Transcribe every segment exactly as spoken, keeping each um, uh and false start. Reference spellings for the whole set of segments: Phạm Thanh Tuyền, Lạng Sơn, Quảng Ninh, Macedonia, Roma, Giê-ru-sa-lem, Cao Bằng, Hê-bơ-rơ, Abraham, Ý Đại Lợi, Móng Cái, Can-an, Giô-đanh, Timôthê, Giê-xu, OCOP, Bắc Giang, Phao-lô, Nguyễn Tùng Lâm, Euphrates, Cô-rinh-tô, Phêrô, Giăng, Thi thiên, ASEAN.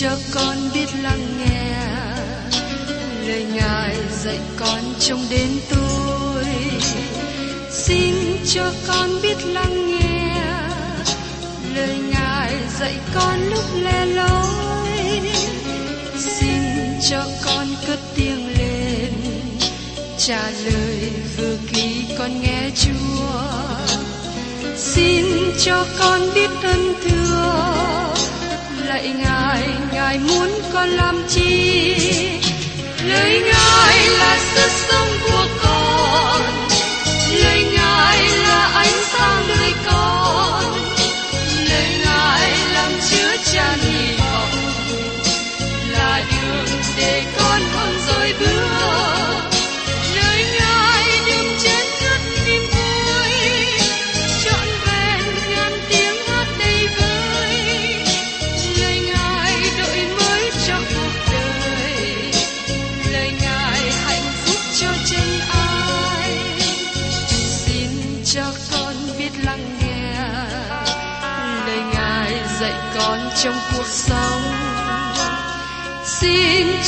cho con biết lắng nghe lời Ngài dạy con trong đến tôi. Xin cho con biết lắng nghe lời Ngài dạy con lúc lẻ loi. Xin cho con cất tiếng lên trả lời vừa khi con nghe Chúa. Xin cho con biết ơn thưa lạy Ngài, Ngài muốn con làm chi? Lời Ngài là sự sống của con, lời Ngài là ánh sáng nơi con, lời Ngài làm chứa tràn hy vọng, là đường để con không rời bước. Lời Ngài đêm trên đất niềm vui, trọn vẹn ngàn tiếng hát đầy vơi. Lời Ngài đổi mới cho cuộc đời, lời Ngài hạnh phúc cho chân ai. Xin cho con biết lắng nghe lời Ngài dạy con trong cuộc sống. Xin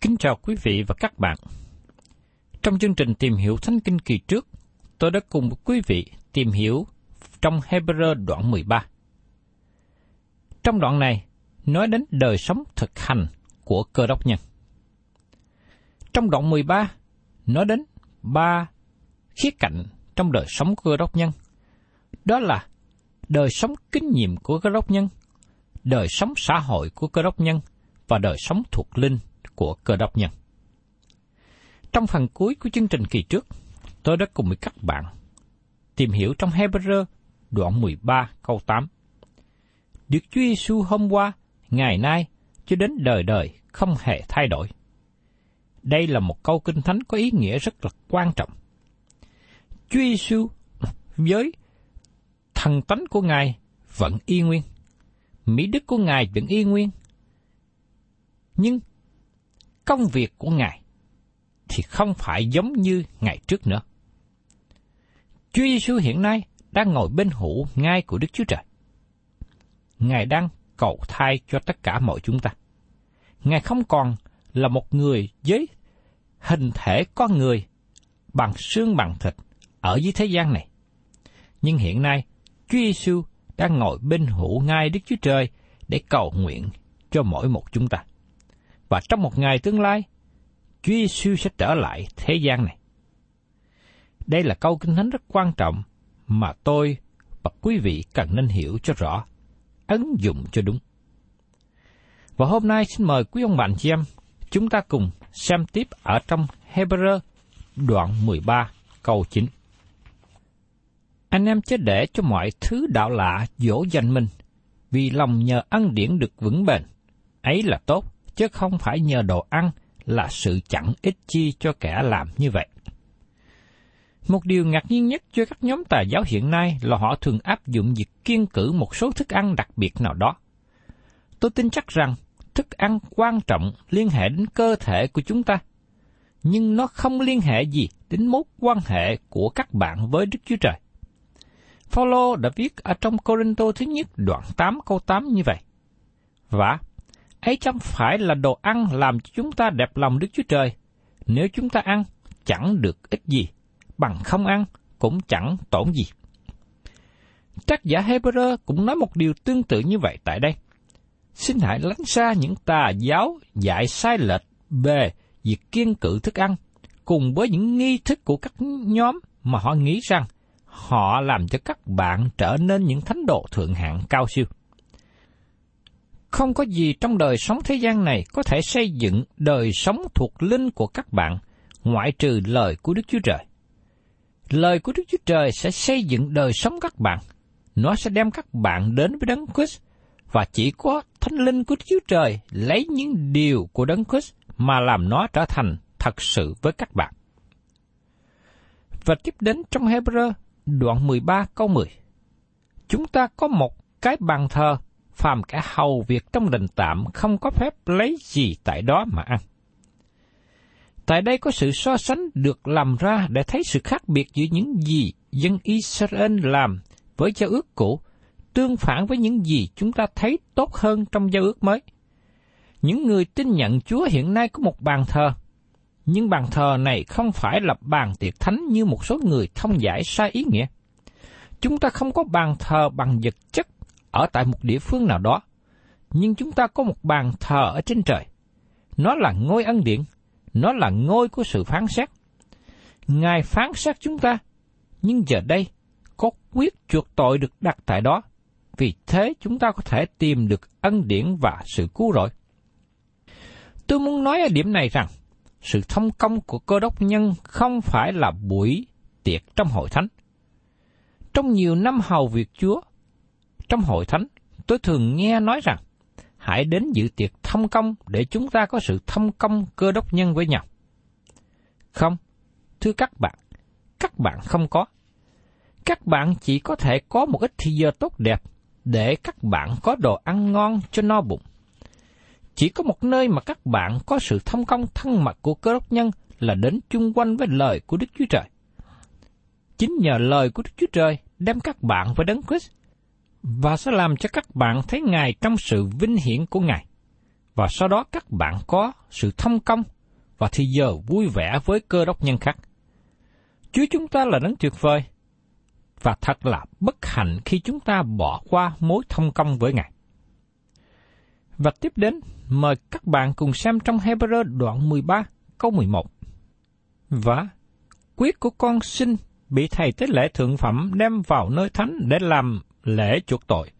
Kính chào quý vị và các bạn. Trong chương trình Tìm Hiểu Thánh Kinh kỳ trước, tôi đã cùng quý vị tìm hiểu trong Hê-bơ-rơ đoạn mười ba. Trong đoạn này, nói đến đời sống thực hành của Cơ Đốc nhân. Trong đoạn mười ba, nói đến ba khía cạnh trong đời sống của Cơ Đốc nhân. Đó là đời sống kinh nghiệm của Cơ Đốc nhân, đời sống xã hội của Cơ Đốc nhân và đời sống thuộc linh của Cơ Đốc nhân. Trong phần cuối của chương trình kỳ trước, tôi đã cùng với các bạn tìm hiểu trong Hê-bơ-rơ đoạn mười ba câu tám. Đức Chúa Giê-xu hôm qua, ngày nay, cho đến đời đời không hề thay đổi. Đây là một câu Kinh Thánh có ý nghĩa rất là quan trọng. Chúa Giê-xu với thần tánh của Ngài vẫn y nguyên, mỹ đức của Ngài vẫn y nguyên, nhưng công việc của Ngài thì không phải giống như ngày trước nữa. Chúa Giê-xu hiện nay đang ngồi bên hữu ngai của Đức Chúa Trời. Ngài đang cầu thay cho tất cả mọi chúng ta. Ngài không còn là một người với hình thể con người bằng xương bằng thịt ở dưới thế gian này. Nhưng hiện nay, Chúa Giê-xu đang ngồi bên hữu ngai Đức Chúa Trời để cầu nguyện cho mỗi một chúng ta. Và trong một ngày tương lai, Chúa Giê-xu sẽ trở lại thế gian này. Đây là câu Kinh Thánh rất quan trọng mà tôi và quý vị cần nên hiểu cho rõ, ứng dụng cho đúng. Và hôm nay xin mời quý ông bạn chị em, chúng ta cùng xem tiếp ở trong Hê-bơ-rơ đoạn mười ba câu chín. Anh em chớ để cho mọi thứ đạo lạ dỗ dành mình, vì lòng nhờ ân điển được vững bền, ấy là tốt, chứ không phải nhờ đồ ăn là sự chẳng ích chi cho kẻ làm như vậy. Một điều ngạc nhiên nhất cho các nhóm tà giáo hiện nay là họ thường áp dụng việc kiêng cữ một số thức ăn đặc biệt nào đó. Tôi tin chắc rằng thức ăn quan trọng liên hệ đến cơ thể của chúng ta, nhưng nó không liên hệ gì đến mối quan hệ của các bạn với Đức Chúa Trời. Phao-lô đã viết ở trong Cô-rinh-tô thứ nhất đoạn tám câu tám như vậy. Và ấy chẳng phải là đồ ăn làm cho chúng ta đẹp lòng Đức Chúa Trời, nếu chúng ta ăn chẳng được ích gì, bằng không ăn cũng chẳng tổn gì. Tác giả Hê-bơ-rơ cũng nói một điều tương tự như vậy tại đây. Xin hãy lánh xa những tà giáo dạy sai lệch về việc kiêng cự thức ăn, cùng với những nghi thức của các nhóm mà họ nghĩ rằng họ làm cho các bạn trở nên những thánh đồ thượng hạng cao siêu. Không có gì trong đời sống thế gian này có thể xây dựng đời sống thuộc linh của các bạn, ngoại trừ lời của Đức Chúa Trời. Lời của Đức Chúa Trời sẽ xây dựng đời sống các bạn. Nó sẽ đem các bạn đến với Đấng Christ, và chỉ có Thánh Linh của Đức Chúa Trời lấy những điều của Đấng Christ mà làm nó trở thành thật sự với các bạn. Và tiếp đến trong Hê-bơ-rơ, đoạn mười ba câu mười. Chúng ta có một cái bàn thờ, phàm cả hầu việc trong đền tạm không có phép lấy gì tại đó mà ăn. Tại đây có sự so sánh được làm ra để thấy sự khác biệt giữa những gì dân Israel làm với giao ước cũ, tương phản với những gì chúng ta thấy tốt hơn trong giao ước mới. Những người tin nhận Chúa hiện nay có một bàn thờ, nhưng bàn thờ này không phải là bàn tiệc thánh như một số người thông giải sai ý nghĩa. Chúng ta không có bàn thờ bằng vật chất ở tại một địa phương nào đó, nhưng chúng ta có một bàn thờ ở trên trời. Nó là ngôi ân điển, nó là ngôi của sự phán xét. Ngài phán xét chúng ta, nhưng giờ đây có quyết chuộc tội được đặt tại đó, vì thế chúng ta có thể tìm được ân điển và sự cứu rỗi. Tôi muốn nói ở điểm này rằng, sự thông công của cơ đốc nhân không phải là buổi tiệc trong hội thánh. Trong nhiều năm hầu việc Chúa, trong hội thánh, tôi thường nghe nói rằng, hãy đến dự tiệc thông công để chúng ta có sự thông công cơ đốc nhân với nhau. Không, thưa các bạn, các bạn không có. Các bạn chỉ có thể có một ít thời giờ tốt đẹp để các bạn có đồ ăn ngon cho no bụng. Chỉ có một nơi mà các bạn có sự thông công thân mật của cơ đốc nhân là đến chung quanh với lời của Đức Chúa Trời. Chính nhờ lời của Đức Chúa Trời đem các bạn với Đấng Christ, và sẽ làm cho các bạn thấy Ngài trong sự vinh hiển của Ngài. Và sau đó các bạn có sự thông công và thì giờ vui vẻ với cơ đốc nhân khác. Chúa chúng ta là Đấng tuyệt vời, và thật là bất hạnh khi chúng ta bỏ qua mối thông công với Ngài. Và tiếp đến, mời các bạn cùng xem trong Hê-bơ-rơ đoạn mười ba, câu mười một. Và quyết của con xin bị thầy tế lễ thượng phẩm đem vào nơi thánh để làm lễ chuộc tội,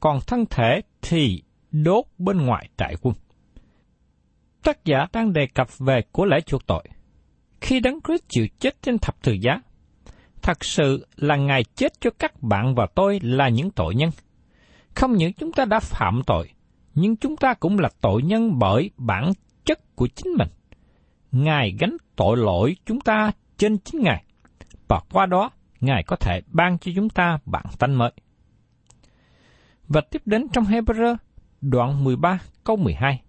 còn thân thể thì đốt bên ngoài trại quân. Tác giả đang đề cập về của lễ chuộc tội. Khi Đấng Christ chịu chết trên thập tự giá, thật sự là Ngài chết cho các bạn và tôi là những tội nhân. Không những chúng ta đã phạm tội, nhưng chúng ta cũng là tội nhân bởi bản chất của chính mình. Ngài gánh tội lỗi chúng ta trên chính Ngài, và qua đó Ngài có thể ban cho chúng ta bản tánh mới. Và tiếp đến trong Hê-bơ-rơ, đoạn mười ba, câu mười hai.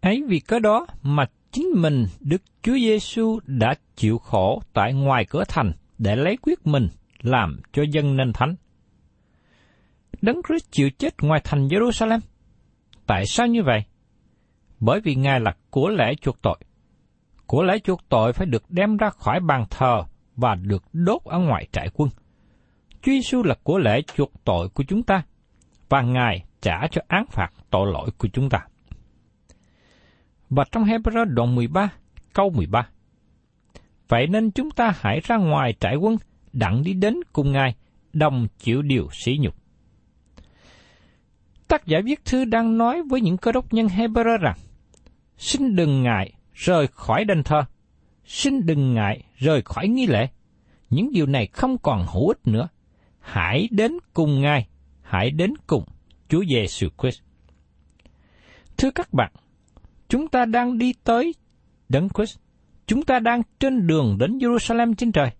Ấy vì cớ đó mà chính mình Đức Chúa Giê-xu đã chịu khổ tại ngoài cửa thành để lấy quyết mình làm cho dân nên thánh. Đấng Christ chịu chết ngoài thành Giê-ru-sa-lem. Tại sao như vậy? Bởi vì Ngài là của lễ chuộc tội. Của lễ chuộc tội phải được đem ra khỏi bàn thờ và được đốt ở ngoài trại quân. Chúa Giê-xu là của lễ chuộc tội của chúng ta, và Ngài trả cho án phạt tội lỗi của chúng ta. Và trong Hê-bơ-rơ đoạn mười ba, câu mười ba. Vậy nên chúng ta hãy ra ngoài trại quân, đặng đi đến cùng Ngài, đồng chịu điều sỉ nhục. Tác giả viết thư đang nói với những cơ đốc nhân Hê-bơ-rơ rằng, xin đừng ngại rời khỏi đền thờ, xin đừng ngại rời khỏi nghi lễ. Những điều này không còn hữu ích nữa. Hãy đến cùng Ngài, hãy đến cùng Chúa Giê-xu Christ. Thưa các bạn, chúng ta đang đi tới Đấng Christ. Chúng ta đang trên đường đến Jerusalem trên trời.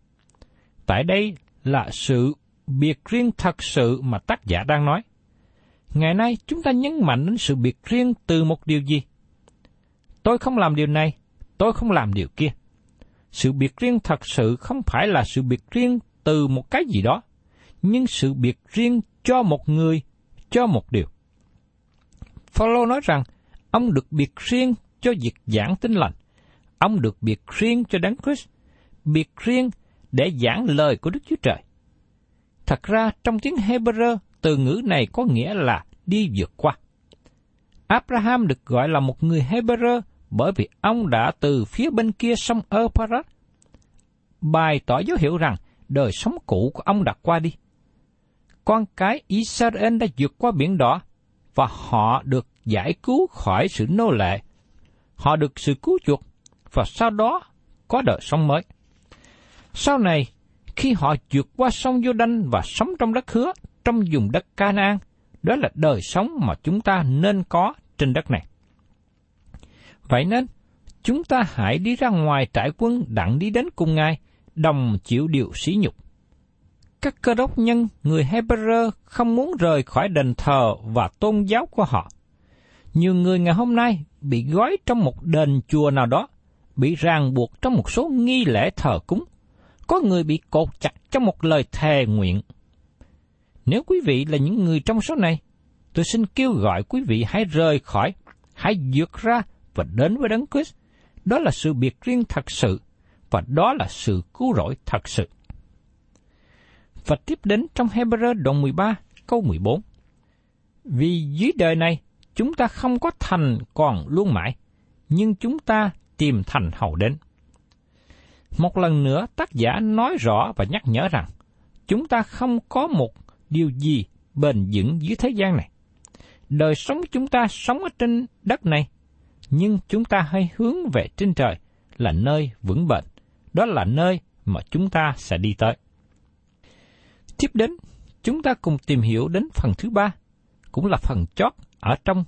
Tại đây là sự biệt riêng thật sự mà tác giả đang nói. Ngày nay chúng ta nhấn mạnh đến sự biệt riêng từ một điều gì? Tôi không làm điều này, tôi không làm điều kia. Sự biệt riêng thật sự không phải là sự biệt riêng từ một cái gì đó, nhưng sự biệt riêng cho một người, cho một điều. Phao-lô nói rằng, ông được biệt riêng cho việc giảng tin lành. Ông được biệt riêng cho Đấng Christ, biệt riêng để giảng lời của Đức Chúa Trời. Thật ra, trong tiếng Hê-bơ-rơ, từ ngữ này có nghĩa là đi vượt qua. Abraham được gọi là một người Hê-bơ-rơ bởi vì ông đã từ phía bên kia sông Euphrates, bài tỏ dấu hiệu rằng đời sống cũ của ông đã qua đi. Con cái Israel đã vượt qua biển đỏ và họ được giải cứu khỏi sự nô lệ. Họ được sự cứu chuộc và sau đó có đời sống mới. Sau này, khi họ vượt qua sông Giô-đanh và sống trong đất hứa, trong vùng đất Can-an, đó là đời sống mà chúng ta nên có trên đất này. Vậy nên, chúng ta hãy đi ra ngoài trại quân đặng đi đến cùng Ngài, đồng chịu điều sỉ nhục. Các cơ đốc nhân người Hê-bơ-rơ không muốn rời khỏi đền thờ và tôn giáo của họ. Nhiều người ngày hôm nay bị gói trong một đền chùa nào đó, bị ràng buộc trong một số nghi lễ thờ cúng. Có người bị cột chặt trong một lời thề nguyện. Nếu quý vị là những người trong số này, tôi xin kêu gọi quý vị hãy rời khỏi, hãy vượt ra và đến với Đấng Christ. Đó là sự biệt riêng thật sự, và đó là sự cứu rỗi thật sự. Và tiếp đến trong Hê-bơ-rơ đoạn mười ba, câu mười bốn. Vì dưới đời này, chúng ta không có thành còn luôn mãi, nhưng chúng ta tìm thành hầu đến. Một lần nữa, tác giả nói rõ và nhắc nhở rằng, chúng ta không có một điều gì bền vững dưới thế gian này. Đời sống chúng ta sống ở trên đất này, nhưng chúng ta hãy hướng về trên trời là nơi vững bền. Đó là nơi mà chúng ta sẽ đi tới. Tiếp đến, chúng ta cùng tìm hiểu đến phần thứ ba, cũng là phần chót ở trong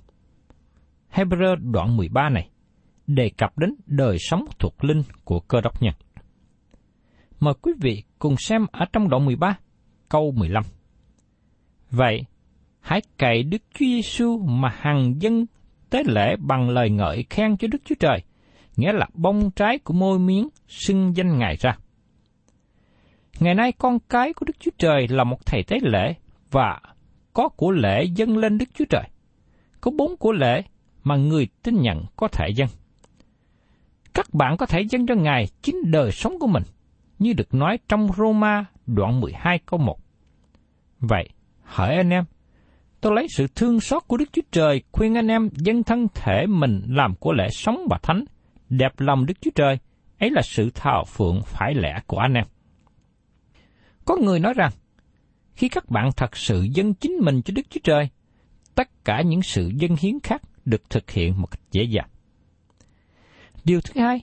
Hê-bơ-rơ đoạn mười ba này, đề cập đến đời sống thuộc linh của cơ đốc nhân. Mời quý vị cùng xem ở trong đoạn mười ba, câu mười lăm. Vậy, hãy cậy Đức Chúa Giê-xu mà hằng dân tế lễ bằng lời ngợi khen cho Đức Chúa Trời, nghĩa là bông trái của môi miếng xưng danh Ngài ra. Ngày nay con cái của Đức Chúa Trời là một thầy tế lễ và có của lễ dâng lên Đức Chúa Trời. Có bốn của lễ mà người tin nhận có thể dâng. Các bạn có thể dâng cho Ngài chính đời sống của mình, như được nói trong Roma đoạn mười hai câu một. Vậy, hỡi anh em, tôi lấy sự thương xót của Đức Chúa Trời khuyên anh em dâng thân thể mình làm của lễ sống và thánh, đẹp lòng Đức Chúa Trời, ấy là sự thờ phượng phải lẽ của anh em. Có người nói rằng, khi các bạn thật sự dâng chính mình cho Đức Chúa Trời, tất cả những sự dâng hiến khác được thực hiện một cách dễ dàng. Điều thứ hai,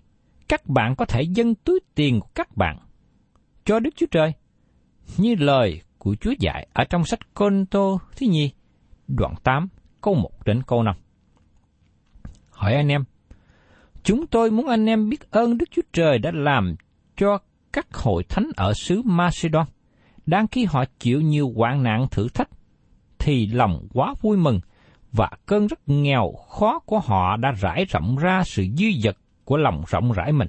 các bạn có thể dâng túi tiền của các bạn cho Đức Chúa Trời, như lời của Chúa dạy ở trong sách Cô-rinh-tô thứ nhì, đoạn tám, câu một đến câu năm. Hỏi anh em, chúng tôi muốn anh em biết ơn Đức Chúa Trời đã làm cho các hội thánh ở xứ Macedonia, đang khi họ chịu nhiều hoạn nạn thử thách, thì lòng quá vui mừng và cơn rất nghèo khó của họ đã rải rộng ra sự dư dật của lòng rộng rãi mình.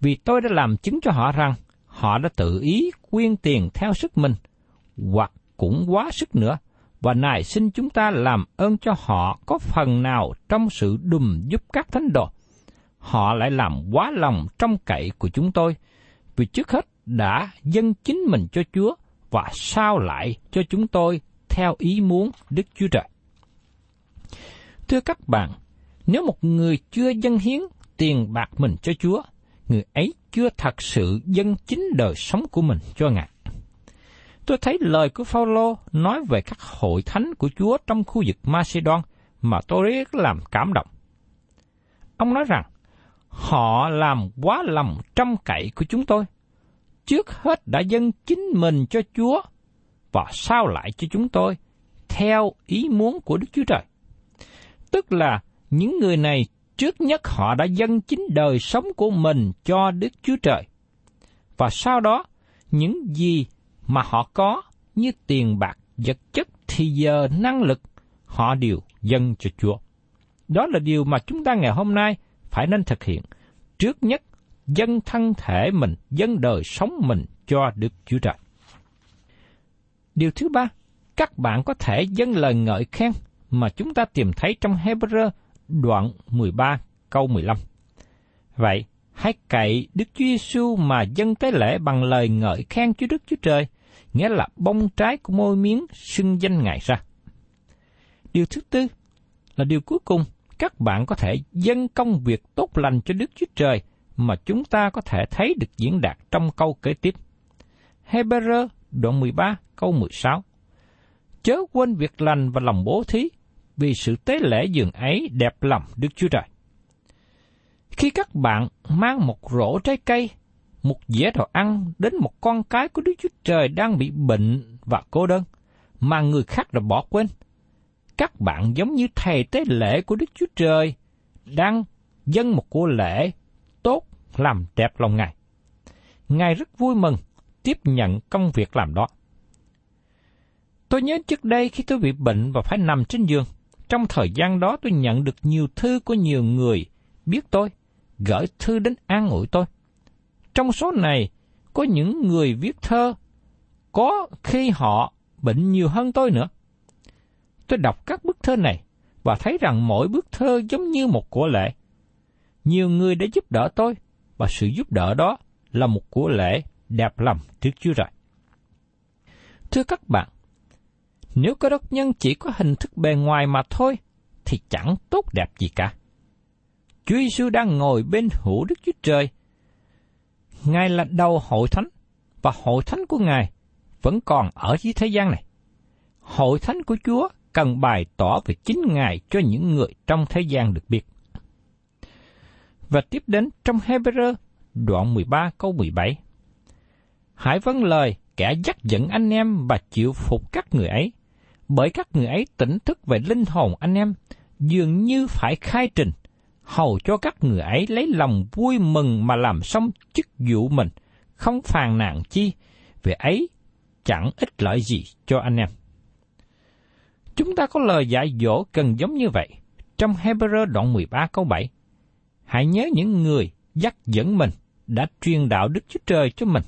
Vì tôi đã làm chứng cho họ rằng họ đã tự ý quyên tiền theo sức mình, hoặc cũng quá sức nữa, và này xin chúng ta làm ơn cho họ có phần nào trong sự đùm giúp các thánh đồ. Họ lại làm quá lòng trông cậy của chúng tôi, vì trước hết đã dâng chính mình cho Chúa và sao lại cho chúng tôi theo ý muốn Đức Chúa Trời. Thưa các bạn, nếu một người chưa dâng hiến tiền bạc mình cho Chúa, người ấy chưa thật sự dâng chính đời sống của mình cho Ngài. Tôi thấy lời của Phao-lô nói về các hội thánh của Chúa trong khu vực Macedonia mà tôi rất làm cảm động. Ông nói rằng, họ làm quá lòng trông cậy của chúng tôi, trước hết đã dâng chính mình cho Chúa và sao lại cho chúng tôi theo ý muốn của Đức Chúa Trời. Tức là những người này trước nhất họ đã dâng chính đời sống của mình cho Đức Chúa Trời. Và sau đó, những gì mà họ có như tiền bạc, vật chất, thì giờ năng lực, họ đều dâng cho Chúa. Đó là điều mà chúng ta ngày hôm nay phải nên thực hiện. Trước nhất, dâng thân thể mình, dâng đời sống mình cho Đức Chúa Trời. Điều thứ ba, các bạn có thể dâng lời ngợi khen mà chúng ta tìm thấy trong Hê-bơ-rơ đoạn mười ba câu mười lăm. Vậy, hãy cậy Đức Chúa Giê-xu mà dâng tế lễ bằng lời ngợi khen Chúa Đức Chúa Trời, nghĩa là bông trái của môi miếng xưng danh Ngài ra. Điều thứ tư là điều cuối cùng các bạn có thể dâng công việc tốt lành cho Đức Chúa Trời mà chúng ta có thể thấy được diễn đạt trong câu kế tiếp. Hê-bơ-rơ đoạn mười ba câu mười sáu. Chớ quên việc lành và lòng bố thí, vì sự tế lễ dường ấy đẹp lòng Đức Chúa Trời. Khi các bạn mang một rổ trái cây, một dĩa đồ ăn đến một con cái của Đức Chúa Trời đang bị bệnh và cô đơn, mà người khác đã bỏ quên, các bạn giống như thầy tế lễ của Đức Chúa Trời đang dâng một của lễ tốt làm đẹp lòng Ngài. Ngài rất vui mừng tiếp nhận công việc làm đó. Tôi nhớ trước đây khi tôi bị bệnh và phải nằm trên giường, trong thời gian đó tôi nhận được nhiều thư của nhiều người biết tôi, gửi thư đến an ủi tôi. Trong số này, có những người viết thơ, có khi họ bệnh nhiều hơn tôi nữa. Tôi đọc các bức thơ này và thấy rằng mỗi bức thơ giống như một của lễ. Nhiều người đã giúp đỡ tôi, và sự giúp đỡ đó là một của lễ đẹp lòng trước Chúa Trời. Thưa các bạn, nếu cơ đốc nhân chỉ có hình thức bề ngoài mà thôi, thì chẳng tốt đẹp gì cả. Chúa Giêsu đang ngồi bên hữu Đức Chúa Trời. Ngài là đầu hội thánh, và hội thánh của Ngài vẫn còn ở dưới thế gian này. Hội thánh của Chúa cần bày tỏ về chính Ngài cho những người trong thế gian được biết. Và tiếp đến trong Hê-bơ-rơ đoạn mười ba câu mười bảy. Hãy vâng lời kẻ dắt dẫn anh em và chịu phục các người ấy, bởi các người ấy tỉnh thức về linh hồn anh em, dường như phải khai trình, hầu cho các người ấy lấy lòng vui mừng mà làm xong chức vụ mình, không phàn nàn chi, về ấy chẳng ích lợi gì cho anh em. Chúng ta có lời dạy dỗ cần giống như vậy trong Hê-bơ-rơ đoạn mười ba câu bảy. Hãy nhớ những người dắt dẫn mình đã truyền đạo Đức Chúa Trời cho mình.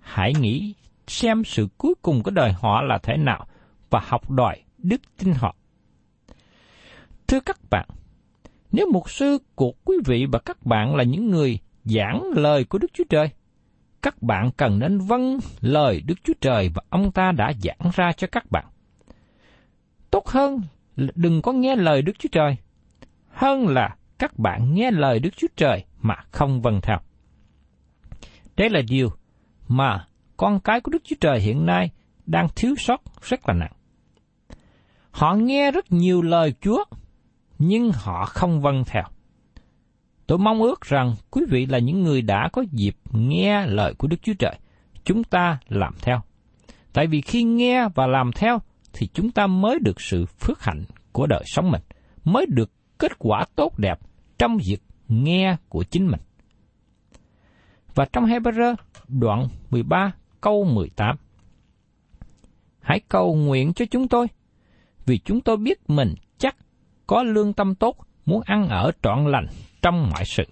Hãy nghĩ xem sự cuối cùng của đời họ là thế nào và học đòi đức tin họ. Thưa các bạn, nếu mục sư của quý vị và các bạn là những người giảng lời của Đức Chúa Trời, các bạn cần nên vâng lời Đức Chúa Trời và ông ta đã giảng ra cho các bạn. Tốt hơn là đừng có nghe lời Đức Chúa Trời, hơn là các bạn nghe lời Đức Chúa Trời mà không vâng theo. Đây là điều mà con cái của Đức Chúa Trời hiện nay đang thiếu sót rất là nặng. Họ nghe rất nhiều lời Chúa, nhưng họ không vâng theo. Tôi mong ước rằng quý vị là những người đã có dịp nghe lời của Đức Chúa Trời, chúng ta làm theo. Tại vì khi nghe và làm theo, thì chúng ta mới được sự phước hạnh của đời sống mình, mới được kết quả tốt đẹp trong việc nghe của chính mình. Và trong Hê-bơ-rơ đoạn mười ba câu mười tám. Hãy cầu nguyện cho chúng tôi, vì chúng tôi biết mình chắc có lương tâm tốt, muốn ăn ở trọn lành trong mọi sự.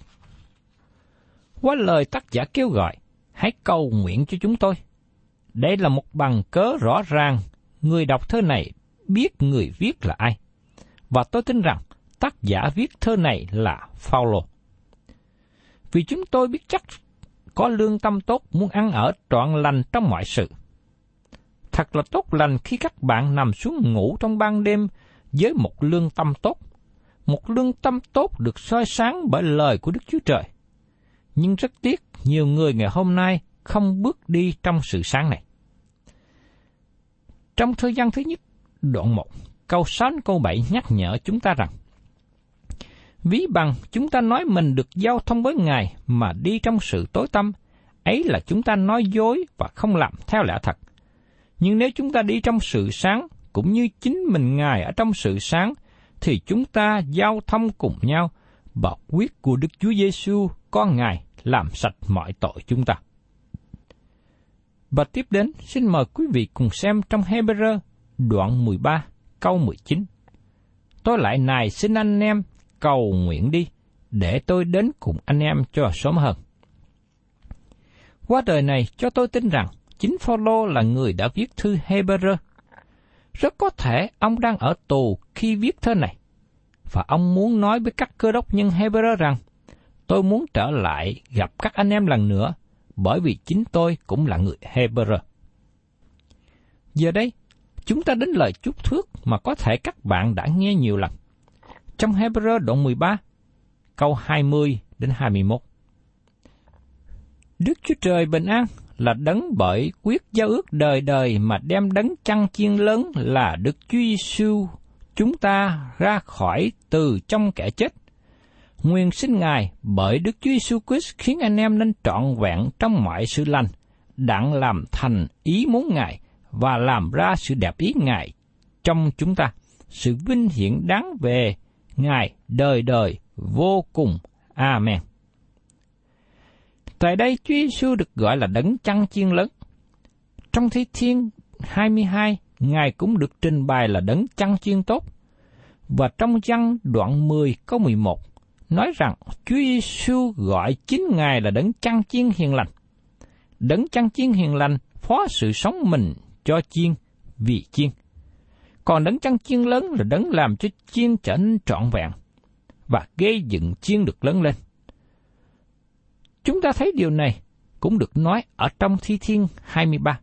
Qua lời tác giả kêu gọi, hãy cầu nguyện cho chúng tôi. Đây là một bằng cớ rõ ràng người đọc thơ này biết người viết là ai. Và tôi tin rằng tác giả viết thơ này là Phao-lô. Vì chúng tôi biết chắc có lương tâm tốt, muốn ăn ở trọn lành trong mọi sự. Thật là tốt lành khi các bạn nằm xuống ngủ trong ban đêm với một lương tâm tốt. Một lương tâm tốt được soi sáng bởi lời của Đức Chúa Trời. Nhưng rất tiếc, nhiều người ngày hôm nay không bước đi trong sự sáng này. Trong Thư Giăng thứ nhất, đoạn một, câu sáu đến câu bảy nhắc nhở chúng ta rằng, ví bằng chúng ta nói mình được giao thông với Ngài mà đi trong sự tối tăm, ấy là chúng ta nói dối và không làm theo lẽ thật. Nhưng nếu chúng ta đi trong sự sáng, cũng như chính mình Ngài ở trong sự sáng, thì chúng ta giao thông cùng nhau, và huyết của Đức Chúa Giêsu con Ngài làm sạch mọi tội chúng ta. Và tiếp đến, xin mời quý vị cùng xem trong Hê-bơ-rơ đoạn mười ba, câu mười chín. Tôi lại này xin anh em cầu nguyện đi, để tôi đến cùng anh em cho sớm hơn. Qua đời này, cho tôi tin rằng, chính Phao-lô là người đã viết thư Hê-bơ-rơ. Rất có thể ông đang ở tù khi viết thơ này, và ông muốn nói với các cơ đốc nhân Hê-bơ-rơ rằng, tôi muốn trở lại gặp các anh em lần nữa, bởi vì chính tôi cũng là người Hê-bơ-rơ. Giờ đây, chúng ta đến lời chúc thước mà có thể các bạn đã nghe nhiều lần. trong Hê-bơ-rơ đoạn mười ba, câu hai mươi đến hai mươi mốt. Đức Chúa Trời bình an là đấng bởi quyết giao ước đời đời mà đem đấng chăn chiên lớn là Đức Chúa Giêsu chúng ta ra khỏi từ trong kẻ chết. Nguyện xin Ngài bởi Đức Chúa Giêsu Christ khiến anh em nên trọn vẹn trong mọi sự lành, đặng làm thành ý muốn Ngài và làm ra sự đẹp ý Ngài trong chúng ta, sự vinh hiển đáng về Ngài đời đời vô cùng. Amen. Tại đây Chúa Giêsu được gọi là đấng chăn chiên lớn. Trong Thi thiên hai mươi hai, Ngài cũng được trình bày là đấng chăn chiên tốt. Và trong Giăng đoạn mười câu mười một nói rằng Chúa Giêsu gọi chính Ngài là đấng chăn chiên hiền lành. Đấng chăn chiên hiền lành phó sự sống mình cho chiên vì chiên. Còn đấng chăn chiên lớn là đấng làm cho chiên trở nên trọn vẹn và gây dựng chiên được lớn lên. Chúng ta thấy điều này cũng được nói ở trong Thi thiên hai mươi ba.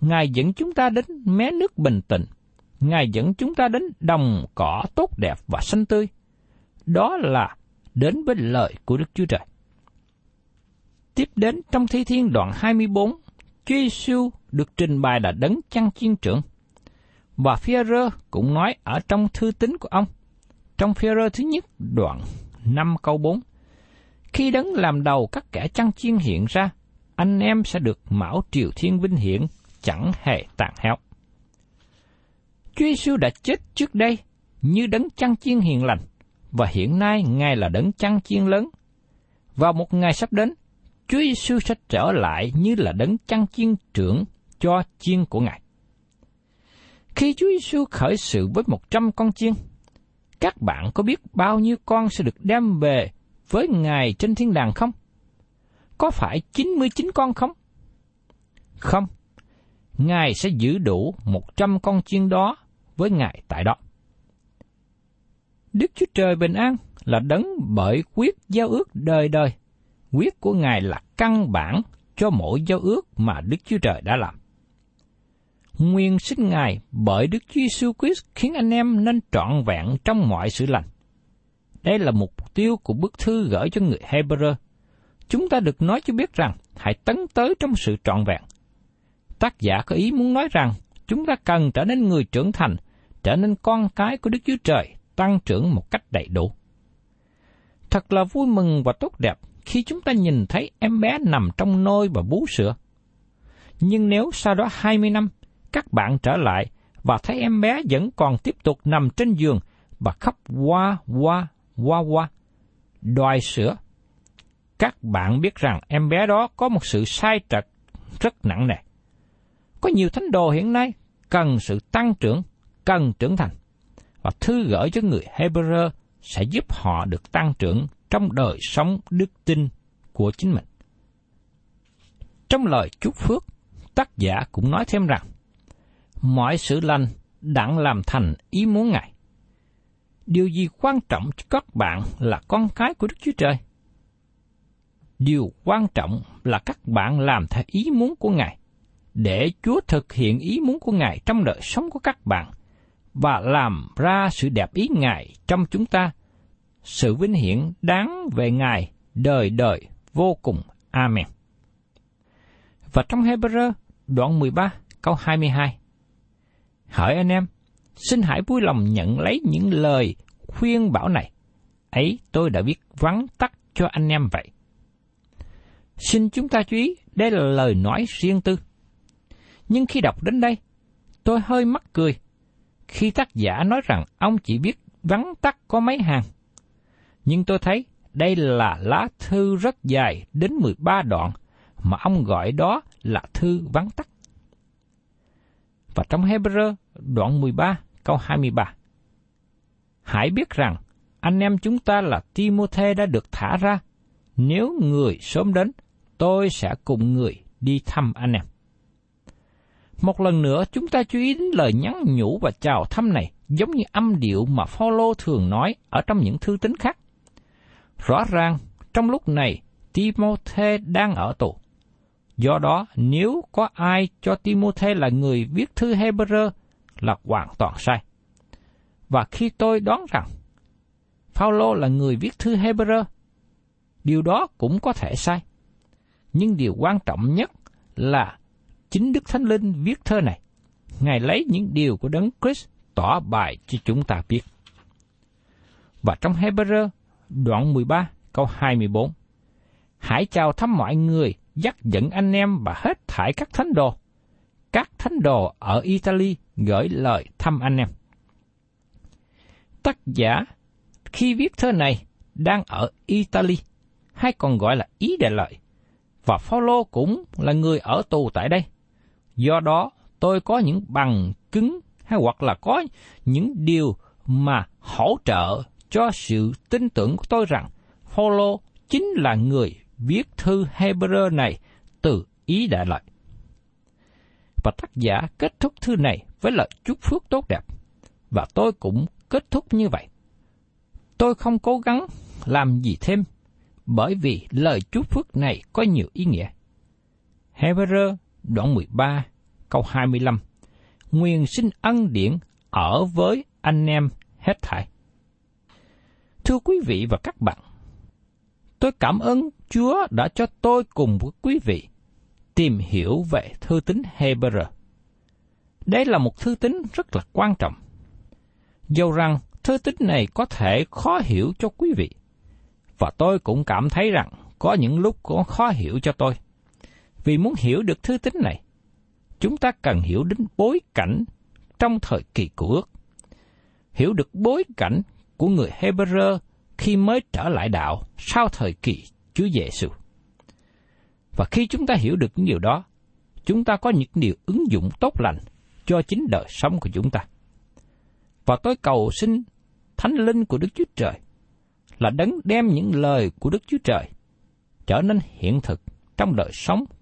Ngài dẫn chúng ta đến mé nước bình tĩnh. Ngài dẫn chúng ta đến đồng cỏ tốt đẹp và xanh tươi. Đó là đến với lời của Đức Chúa Trời. Tiếp đến trong Thi thiên đoạn hai mươi bốn, Chúa Giêsu được trình bày là đấng chăn chiên trưởng. Và Phêrô cũng nói ở trong thư tín của ông, trong Phêrô thứ nhất đoạn năm câu bốn, khi đấng làm đầu các kẻ chăn chiên hiện ra, anh em sẽ được mão triều thiên vinh hiển, chẳng hề tàn héo. Chúa Giêsu đã chết trước đây như đấng chăn chiên hiền lành, và hiện nay Ngài là đấng chăn chiên lớn. Vào một ngày sắp đến, Chúa Giêsu sẽ trở lại như là đấng chăn chiên trưởng cho chiên của Ngài. Khi Chúa Giêsu khởi sự với một trăm con chiên, các bạn có biết bao nhiêu con sẽ được đem về với Ngài trên thiên đàng không? Có phải chín mươi chín con không? Không, Ngài sẽ giữ đủ một trăm con chiên đó với Ngài tại đó. Đức Chúa Trời bình an là đấng bởi quyết giao ước đời đời. Quyết của Ngài là căn bản cho mỗi giao ước mà Đức Chúa Trời đã làm. Nguyện xin Ngài bởi Đức Chúa Giêsu Christ khiến anh em nên trọn vẹn trong mọi sự lành. Đây là mục tiêu của bức thư gửi cho người Hê-bơ-rơ. Chúng ta được nói cho biết rằng hãy tấn tới trong sự trọn vẹn. Tác giả có ý muốn nói rằng chúng ta cần trở nên người trưởng thành, trở nên con cái của Đức Chúa Trời, tăng trưởng một cách đầy đủ. Thật là vui mừng và tốt đẹp khi chúng ta nhìn thấy em bé nằm trong nôi và bú sữa. Nhưng nếu sau đó hai mươi năm, các bạn trở lại và thấy em bé vẫn còn tiếp tục nằm trên giường và khóc oa oa oa oa, đòi sữa, các bạn biết rằng em bé đó có một sự sai trật rất nặng nề. Có nhiều thánh đồ hiện nay cần sự tăng trưởng, cần trưởng thành, và thư gửi cho người Hê-bơ-rơ sẽ giúp họ được tăng trưởng trong đời sống đức tin của chính mình. Trong lời chúc phước, tác giả cũng nói thêm rằng mọi sự lành đặng làm thành ý muốn Ngài. Điều gì quan trọng cho các bạn là con cái của Đức Chúa Trời? Điều quan trọng là các bạn làm theo ý muốn của Ngài, để Chúa thực hiện ý muốn của Ngài trong đời sống của các bạn, và làm ra sự đẹp ý Ngài trong chúng ta, sự vinh hiển đáng về Ngài đời đời vô cùng. Amen. Và trong Hê-bơ-rơ đoạn mười ba câu hai mươi hai, hỡi anh em, xin hãy vui lòng nhận lấy những lời khuyên bảo này, ấy tôi đã viết vắn tắt cho anh em vậy. Xin chúng ta chú ý, đây là lời nói riêng tư. Nhưng khi đọc đến đây, tôi hơi mắc cười khi tác giả nói rằng ông chỉ viết vắn tắt có mấy hàng. Nhưng tôi thấy đây là lá thư rất dài đến mười ba đoạn mà ông gọi đó là thư vắn tắt. Và trong Hê-bơ-rơ đoạn mười ba câu hai mươi ba, hãy biết rằng anh em chúng ta là Timôthê đã được thả ra. Nếu người sớm đến, tôi sẽ cùng người đi thăm anh em. Một lần nữa chúng ta chú ý đến lời nhắn nhủ và chào thăm này, giống như âm điệu mà Phao-lô thường nói ở trong những thư tín khác. Rõ ràng trong lúc này Timôthê đang ở tù. Do đó nếu có ai cho Timôthê là người viết thư Hê-bơ-rơ là hoàn toàn sai. Và khi tôi đoán rằng Phao-lô là người viết thư Hê-bơ-rơ. Điều đó cũng có thể sai. Nhưng điều quan trọng nhất là chính Đức Thánh Linh viết thơ này. Ngài lấy những điều của Đấng Christ tỏ bài cho chúng ta biết. Và trong Hê-bơ-rơ, đoạn mười ba, câu hai mươi bốn, hãy chào thăm mọi người, dắt dẫn anh em và hết thảy các thánh đồ. Các thánh đồ ở Italy gửi lời thăm anh em. Tác giả khi viết thơ này đang ở Italy, hay còn gọi là Ý Đại Lợi, và Phao-lô cũng là người ở tù tại đây. Do đó, tôi có những bằng chứng hay hoặc là có những điều mà hỗ trợ cho sự tin tưởng của tôi rằng Phao-lô chính là người viết thư Hê-bơ-rơ này từ Ý Đại Lợi. Và tác giả kết thúc thư này với lời chúc phước tốt đẹp, và tôi cũng kết thúc như vậy. Tôi không cố gắng làm gì thêm, bởi vì lời chúc phước này có nhiều ý nghĩa. Hê-bơ-rơ đoạn mười ba, câu hai mươi lăm, nguyện xin ân điển ở với anh em hết thảy. Thưa quý vị và các bạn, tôi cảm ơn Chúa đã cho tôi cùng với quý vị tìm hiểu về thư tín Hê-bơ-rơ. Đây là một thư tín rất là quan trọng. Dẫu rằng thư tín này có thể khó hiểu cho quý vị, và tôi cũng cảm thấy rằng có những lúc cũng khó hiểu cho tôi. Vì muốn hiểu được thư tín này, chúng ta cần hiểu đến bối cảnh trong thời kỳ Cựu Ước. Hiểu được bối cảnh của người Hê-bơ-rơ khi mới trở lại đạo sau thời kỳ Chúa Giê-xu. Và khi chúng ta hiểu được những điều đó, chúng ta có những điều ứng dụng tốt lành cho chính đời sống của chúng ta. Và tôi cầu xin Thánh Linh của Đức Chúa Trời là Đấng đem những lời của Đức Chúa Trời trở nên hiện thực trong đời sống